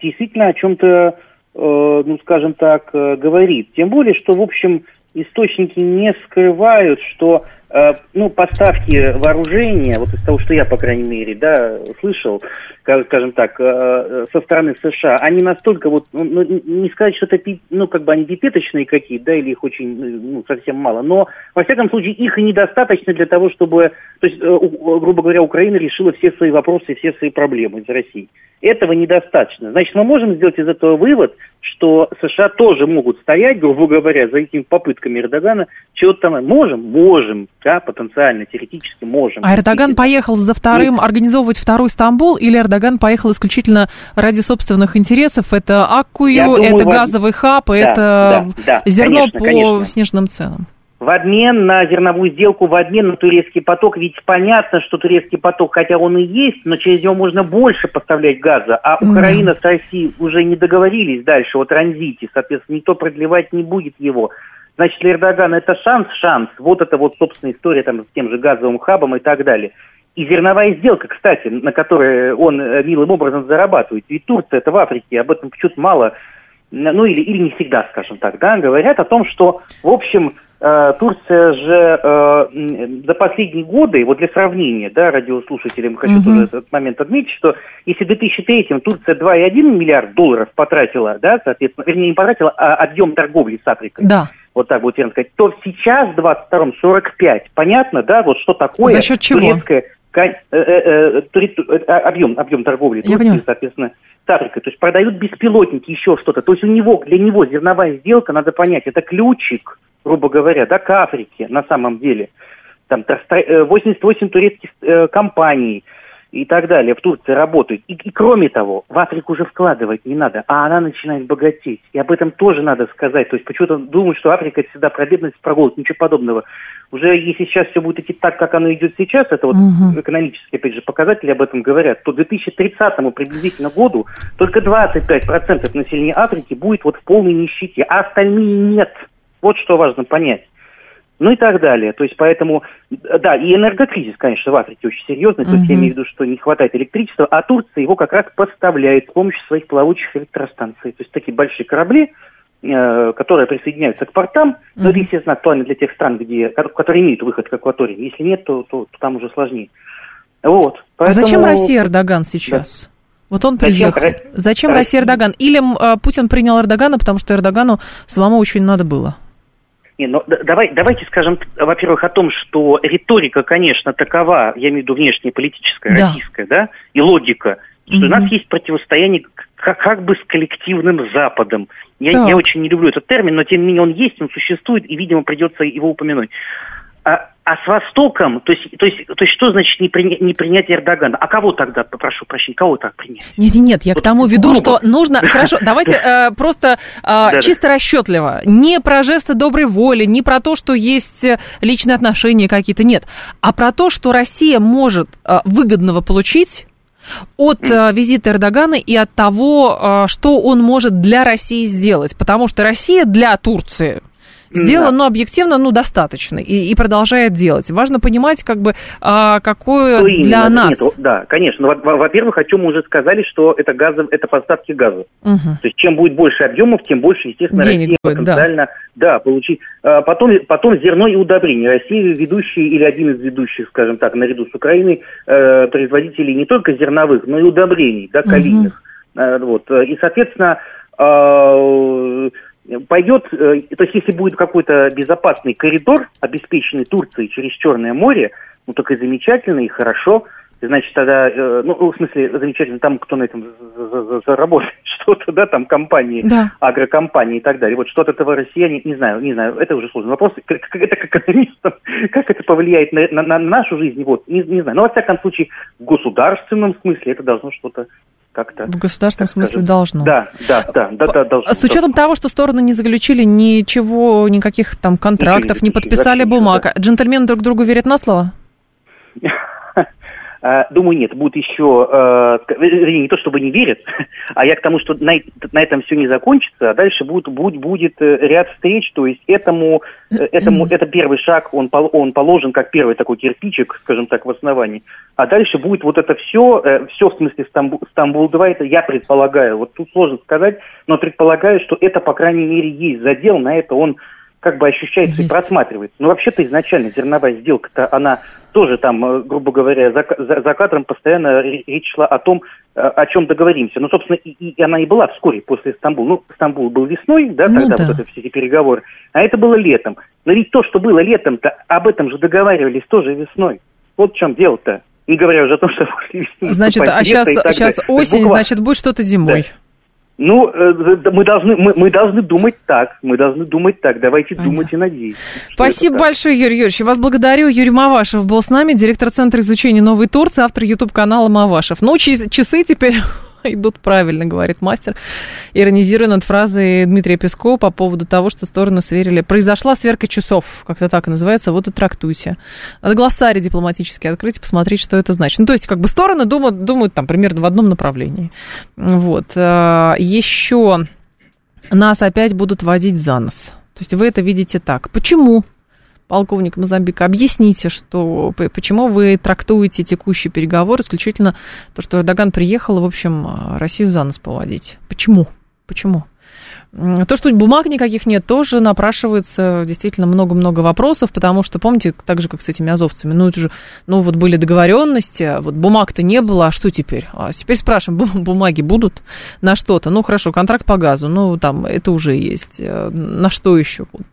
действительно о чем-то, ну, скажем так, говорит. Тем более, что, в общем, источники не скрывают, что э, ну, поставки вооружения, вот из того, что я, по крайней мере, да, слышал, скажем так, э, со стороны США, они настолько вот, ну, не сказать, что это, ну, как бы они пипеточные какие-то, да, или их очень, ну, совсем мало, но, во всяком случае, их и недостаточно для того, чтобы, то есть, э, у, грубо говоря, Украина решила все свои вопросы, все свои проблемы из России. Этого недостаточно. Значит, мы можем сделать из этого вывод, что США тоже могут стоять, грубо говоря, за этими попытками Эрдогана. Чего-то там можем? Можем, да, потенциально, теоретически можем. А Эрдоган поехал за вторым, Нет. организовывать второй Стамбул, или Эрдоган поехал исключительно ради собственных интересов? Это Акуио, думаю, это газовый хаб, да, это да, да, зерно, конечно, по конечно. сниженным ценам. В обмен на зерновую сделку, в обмен на турецкий поток, ведь понятно, что турецкий поток, хотя он и есть, но через него можно больше поставлять газа, а Украина mm. с Россией уже не договорились дальше о транзите, соответственно, никто продлевать не будет его. Значит, для Эрдогана это шанс, шанс, вот это вот, собственно, история там с тем же газовым хабом и так далее. И зерновая сделка, кстати, на которой он милым образом зарабатывает, ведь Турция, это в Африке, об этом чуть мало, ну или, или не всегда, скажем так, да, говорят о том, что, в общем... Турция же э, за последние годы, вот для сравнения, да, радиослушателям хочу uh-huh. тоже этот момент отметить, что если в две тысячи третьем Турция два целых одна десятая миллиарда долларов потратила, да, соответственно, вернее, не потратила, а объем торговли с Африкой, да. вот так будет верно сказать, то сейчас в двадцать втором сорок пять. Понятно, да, вот что такое? За счет чего? Турецкая, э, э, э, объем, объем торговли Турции, соответственно, с Африкой. То есть продают беспилотники, еще что-то. То есть у него, для него зерновая сделка, надо понять, это ключик, грубо говоря, да, к Африке на самом деле. Там восемьдесят восемь турецких э, компаний и так далее в Турции работают. И, и кроме того, в Африку уже вкладывать не надо, а она начинает богатеть. И об этом тоже надо сказать. То есть почему-то думают, что Африка это всегда про бедность, про голод, ничего подобного. Уже если сейчас все будет идти так, как оно идет сейчас, это вот угу. экономические, опять же, показатели об этом говорят, то к две тысячи тридцатому приблизительно году только двадцать пять процентов населения Африки будет вот в полной нищете, а остальные нет. Вот что важно понять. Ну и так далее. То есть поэтому, да, и энергокризис, конечно, в Африке очень серьезный. Uh-huh. То есть я имею в виду, что не хватает электричества, а Турция его как раз поставляет с помощью своих плавучих электростанций. То есть такие большие корабли, э, которые присоединяются к портам. Uh-huh. Но это, естественно, актуально для тех стран, где, которые имеют выход к акватории. Если нет, то, то, то там уже сложнее. Вот. Поэтому... А зачем Россия Эрдоган сейчас? Да. Вот он приехал. Зачем, зачем Россия Эрдоган? Или э, Путин принял Эрдогана, потому что Эрдогану самому очень надо было? Не, ну, давай, давайте скажем, во-первых, о том, что риторика, конечно, такова, я имею в виду внешнеполитическая, да. российская, да, и логика, что mm-hmm. у нас есть противостояние как, как бы с коллективным Западом. Я, да. я очень не люблю этот термин, но тем не менее он есть, он существует, и, видимо, придется его упомянуть. А, а с Востоком, то есть, то есть, то есть что значит не, при, не принять Эрдогана? А кого тогда, прошу прощения, кого так принять? Нет, нет, я вот к тому веду, грубо. Что нужно... Хорошо, давайте э, просто э, да, чисто да. расчетливо. Не про жесты доброй воли, не про то, что есть личные отношения какие-то, нет. А про то, что Россия может э, выгодного получить от э, визита Эрдогана и от того, э, что он может для России сделать. Потому что Россия для Турции... Сделано, да. но объективно, ну, достаточно, и, и продолжает делать. Важно понимать, как бы, а, какое что для именно, нас... Нет, да, конечно. Во-первых, о чем мы уже сказали, что это, газов, это поставки газа. Угу. То есть, чем будет больше объемов, тем больше, естественно, денег Россия будет, потенциально да. Да, получить. А потом, потом зерно и удобрения. Россия ведущая или один из ведущих, скажем так, наряду с Украиной, э, производителей не только зерновых, но и удобрений, да, калийных. Угу. Э, вот. И, соответственно... Э, пойдет, то есть если будет какой-то безопасный коридор, обеспеченный Турцией через Черное море, ну так и замечательно, и хорошо, значит тогда, ну в смысле замечательно там, кто на этом заработает что-то, да, там компании, да. агрокомпании и так далее, вот что от этого россияне, не знаю, не знаю, это уже сложный вопрос, это как экономистам, как это повлияет на, на, на нашу жизнь, вот, не, не знаю, но во всяком случае в государственном смысле это должно что-то как-то... В государственном смысле скажем, должно. Да, да, да, да, да, должно. С учетом того, что стороны не заключили ничего, никаких там контрактов, не, не подписали бумаг, да. Джентльмены друг другу верят на слово? Думаю, нет, будут еще, вернее, не то чтобы не верят, а я к тому, что на, на этом все не закончится, а дальше будет, будет, будет ряд встреч, то есть этому, этому, это первый шаг, он, он положен как первый такой кирпичик, скажем так, в основании, а дальше будет вот это все, все в смысле Стамбул-два, это я предполагаю, вот тут сложно сказать, но предполагаю, что это, по крайней мере, есть задел, на это он как бы ощущается есть. И просматривается. Но вообще-то изначально зерновая сделка-то, она тоже там, грубо говоря, за, за, за кадром постоянно речь шла о том, о чем договоримся. Ну, собственно, и, и она и была вскоре после Стамбула. Ну, Стамбул был весной, да, ну, тогда да. вот это все эти переговоры, а это было летом. Но ведь то, что было летом-то, об этом же договаривались тоже весной. Вот в чем дело-то. Не говоря уже о том, что... Значит, а сейчас, сейчас осень, значит, будет что-то зимой. Да. Ну, мы должны, мы, мы должны думать так, мы должны думать так, давайте Понятно. думать и надеяться. Спасибо большое, Юрий Юрьевич, вас благодарю. Юрий Мавашев был с нами, директор Центра изучения Новой Турции, автор YouTube-канала Мавашев. Ну, часы теперь идут правильно, говорит мастер, иронизируя над фразой Дмитрия Пескова по поводу того, что стороны сверили. Произошла сверка часов, как-то так и называется, вот и трактуйте. Надо глоссарий дипломатически открыть и посмотреть, что это значит. Ну, то есть, как бы стороны думают, думают там примерно в одном направлении. Вот. Еще нас опять будут водить за нос. То есть, вы это видите так. Почему? Полковник Мозамбика, объясните, что, почему вы трактуете текущий переговор исключительно то, что Эрдоган приехал, в общем, Россию за нос поводить. Почему? Почему? То, что бумаг никаких нет, тоже напрашивается действительно много-много вопросов, потому что, помните, так же, как с этими азовцами, ну, это же, ну, вот были договоренности, вот бумаг-то не было, а что теперь? А теперь спрашиваем, бумаги будут на что-то? Ну, хорошо, контракт по газу, ну, там, это уже есть. На что еще будут?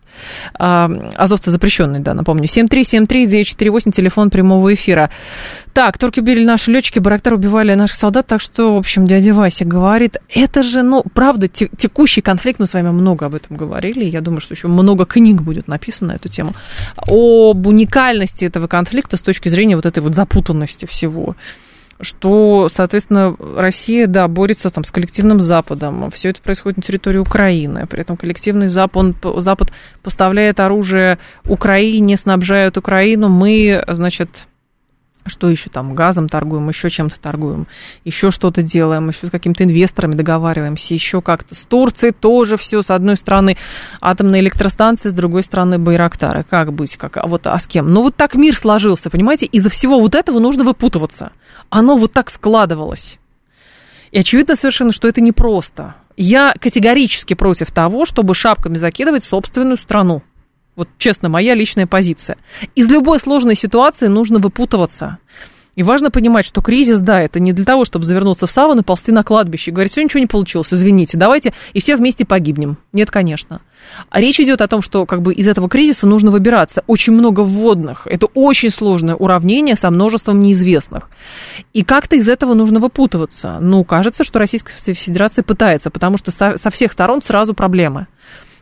Азовцы запрещенные, да, напомню. семь три семь три девять четыре восемь, телефон прямого эфира. Так, турки били наши летчики, Байрактар убивали наших солдат, так что, в общем, дядя Вася говорит, это же, ну, правда, текущий конфликт, мы с вами много об этом говорили, я думаю, что еще много книг будет написано на эту тему, об уникальности этого конфликта с точки зрения вот этой вот запутанности всего. Что, соответственно, Россия, да, борется там с коллективным Западом. Все это происходит на территории Украины. При этом коллективный Запад, он, Запад поставляет оружие Украине, снабжает Украину. Мы, значит, что еще там, газом торгуем, еще чем-то торгуем, еще что-то делаем, еще с какими-то инвесторами договариваемся, еще как-то. С Турцией тоже все. С одной стороны атомные электростанции, с другой стороны Байрактары. Как быть, как, а вот, а с кем? Ну, вот так мир сложился, понимаете? Из-за всего вот этого нужно выпутываться. Оно вот так складывалось. И очевидно совершенно, что это непросто. Я категорически против того, чтобы шапками закидывать собственную страну. Вот честно, моя личная позиция. Из любой сложной ситуации нужно выпутываться. И важно понимать, что кризис, да, это не для того, чтобы завернуться в саван и ползти на кладбище. Говорить, все, ничего не получилось, извините, давайте и все вместе погибнем. Нет, конечно. А речь идет о том, что как бы из этого кризиса нужно выбираться. Очень много вводных. Это очень сложное уравнение со множеством неизвестных. И как-то из этого нужно выпутываться. Ну, кажется, что Российская Федерация пытается, потому что со всех сторон сразу проблемы.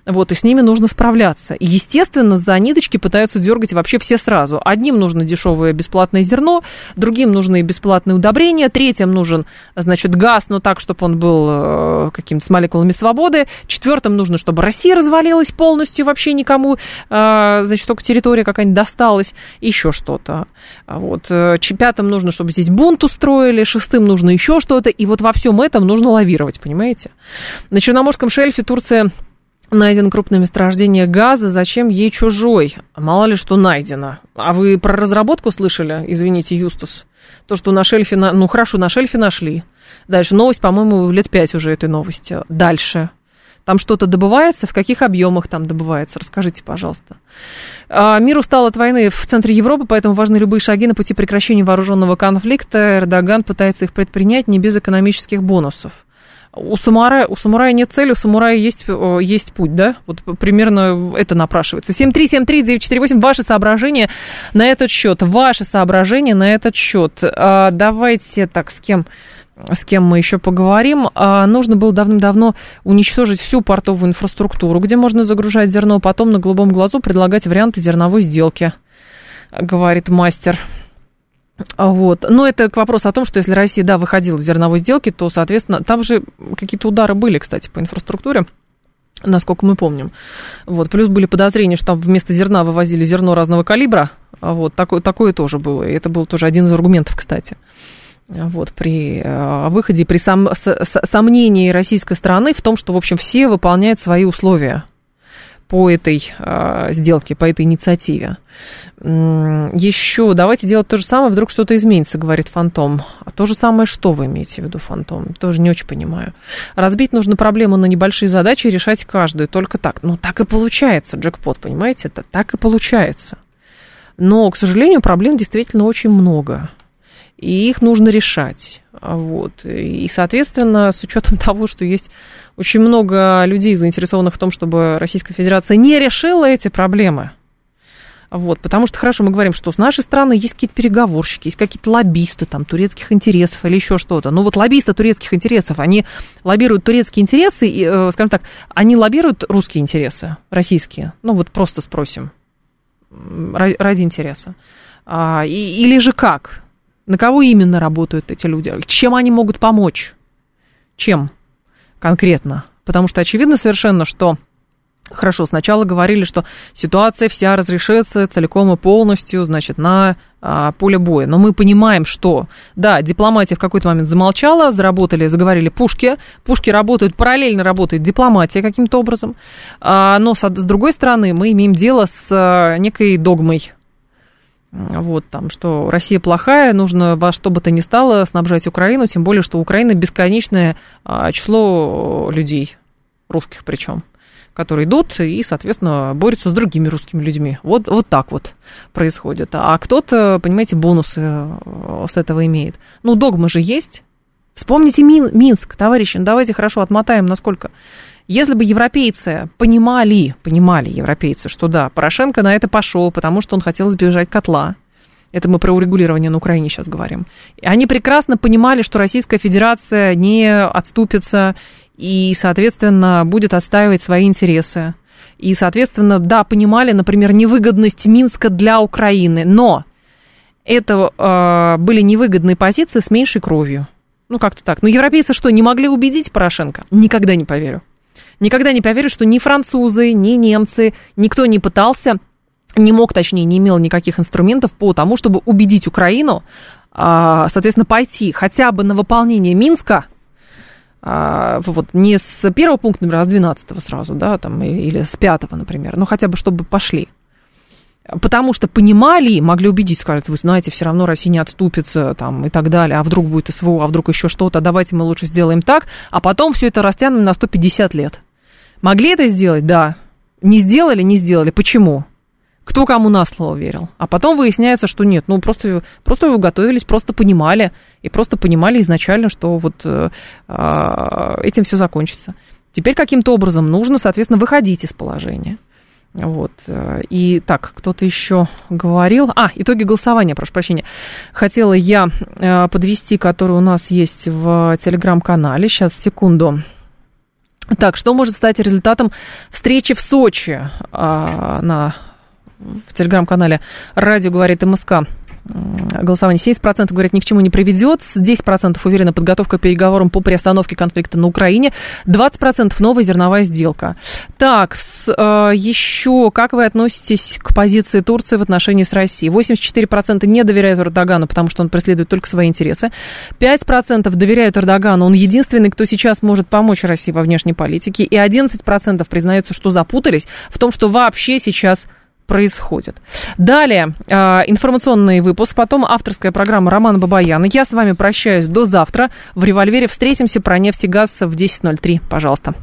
Вот, и с ними нужно справляться. И, естественно, за ниточки пытаются дергать вообще все сразу. Одним нужно дешевое бесплатное зерно, другим нужны бесплатные удобрения, третьим нужен, значит, газ, но так, чтобы он был какими-то с молекулами свободы, четвертым нужно, чтобы Россия развалилась полностью, вообще никому, значит, только территория какая-нибудь досталась, еще что-то. Вот. Пятым нужно, чтобы здесь бунт устроили, шестым нужно еще что-то, и вот во всем этом нужно лавировать, понимаете? На Черноморском шельфе Турция... Найдено крупное месторождение газа, зачем ей чужой? Мало ли что найдено. А вы про разработку слышали? Извините, Юстас. То, что на шельфе... На... Ну, хорошо, на шельфе нашли. Дальше новость, по-моему, лет пять уже этой новости. Дальше. Там что-то добывается? В каких объемах там добывается? Расскажите, пожалуйста. Мир устал от войны в центре Европы, поэтому важны любые шаги на пути прекращения вооруженного конфликта. Эрдоган пытается их предпринять не без экономических бонусов. У самурая, у самурая нет цели, у самурая есть, есть путь, да? Вот примерно это напрашивается. семь три семь три девять четыре восемь, ваши соображения на этот счет. Ваши соображения на этот счет. Давайте так, с кем, с кем мы еще поговорим. Нужно было давным-давно уничтожить всю портовую инфраструктуру, где можно загружать зерно, потом на голубом глазу предлагать варианты зерновой сделки, говорит мастер. Вот. Но это к вопросу о том, что если Россия, да, выходила из зерновой сделки, то, соответственно, там же какие-то удары были, кстати, по инфраструктуре, насколько мы помним. Вот. Плюс были подозрения, что там вместо зерна вывозили зерно разного калибра. Вот. Такое, такое тоже было. И это был тоже один из аргументов, кстати. Вот, при э, выходе, при сом, с, с, сомнении российской стороны в том, что, в общем, все выполняют свои условия по этой э, сделке, по этой инициативе. Еще давайте делать то же самое, вдруг что-то изменится, говорит Фантом. А то же самое, что вы имеете в виду, Фантом? Тоже не очень понимаю. Разбить нужно проблему на небольшие задачи и решать каждую, только так. Ну, так и получается, джекпот, понимаете? Это так и получается. Но, к сожалению, проблем действительно очень много. И их нужно решать. Вот. И, соответственно, с учетом того, что есть очень много людей, заинтересованных в том, чтобы Российская Федерация не решила эти проблемы. Вот. Потому что, хорошо, мы говорим, что с нашей стороны есть какие-то переговорщики, есть какие-то лоббисты там, турецких интересов или еще что-то. Но вот лоббисты турецких интересов, они лоббируют турецкие интересы, и, скажем так, они лоббируют русские интересы, российские. Ну вот просто спросим, ради интереса. Или же как? На кого именно работают эти люди? Чем они могут помочь? Чем конкретно? Потому что очевидно совершенно, что... Хорошо, сначала говорили, что ситуация вся разрешится целиком и полностью, значит, на а, поле боя. Но мы понимаем, что, да, дипломатия в какой-то момент замолчала, заработали, заговорили пушки. Пушки работают, параллельно работает дипломатия каким-то образом. А, но, с, с другой стороны, мы имеем дело с а, некой догмой. Вот там, что Россия плохая, нужно во что бы то ни стало снабжать Украину, тем более, что у Украины бесконечное число людей, русских причем, которые идут и, соответственно, борются с другими русскими людьми. Вот, вот так вот происходит. А кто-то, понимаете, бонусы с этого имеет. Ну, догма же есть. Вспомните Минск, товарищи, ну, давайте хорошо отмотаем, насколько... Если бы европейцы понимали, понимали европейцы, что да, Порошенко на это пошел, потому что он хотел избежать котла. Это мы про урегулирование на Украине сейчас говорим. Они прекрасно понимали, что Российская Федерация не отступится и, соответственно, будет отстаивать свои интересы. И, соответственно, да, понимали, например, невыгодность Минска для Украины, но это э, были невыгодные позиции с меньшей кровью. Ну, как-то так. Но европейцы что, не могли убедить Порошенко? Никогда не поверю. Никогда не поверю, что ни французы, ни немцы, никто не пытался, не мог, точнее, не имел никаких инструментов по тому, чтобы убедить Украину, соответственно, пойти хотя бы на выполнение Минска, вот не с первого пункта, например, а с двенадцатого сразу, да, там, или с пятого, например, но хотя бы чтобы пошли. Потому что понимали, могли убедить, скажут, вы знаете, все равно Россия не отступится там, и так далее, а вдруг будет СВО, а вдруг еще что-то, давайте мы лучше сделаем так, а потом все это растянем на сто пятьдесят лет. Могли это сделать? Да. Не сделали? Не сделали. Почему? Кто кому на слово верил? А потом выясняется, что нет, ну просто, просто готовились, просто понимали, и просто понимали изначально, что вот э, э, этим все закончится. Теперь каким-то образом нужно, соответственно, выходить из положения. Вот. И так, кто-то еще говорил... А, итоги голосования, прошу прощения. Хотела я подвести, который у нас есть в телеграм-канале. Сейчас, секунду. Так, что может стать результатом встречи в Сочи на, в телеграм-канале «Радио говорит МСК»? Голосование семьдесят процентов говорят, ни к чему не приведет, десять процентов уверена подготовка к переговорам по приостановке конфликта на Украине, двадцать процентов новая зерновая сделка. Так, еще как вы относитесь к позиции Турции в отношении с Россией? восемьдесят четыре процента не доверяют Эрдогану, потому что он преследует только свои интересы. пять процентов доверяют Эрдогану, он единственный, кто сейчас может помочь России во внешней политике. И одиннадцать процентов признаются, что запутались в том, что вообще сейчас... происходит. Далее информационный выпуск, потом авторская программа Романа Бабаяна. Я с вами прощаюсь до завтра. В «Револьвере» встретимся. Про нефть и газ в десять ноль три. Пожалуйста.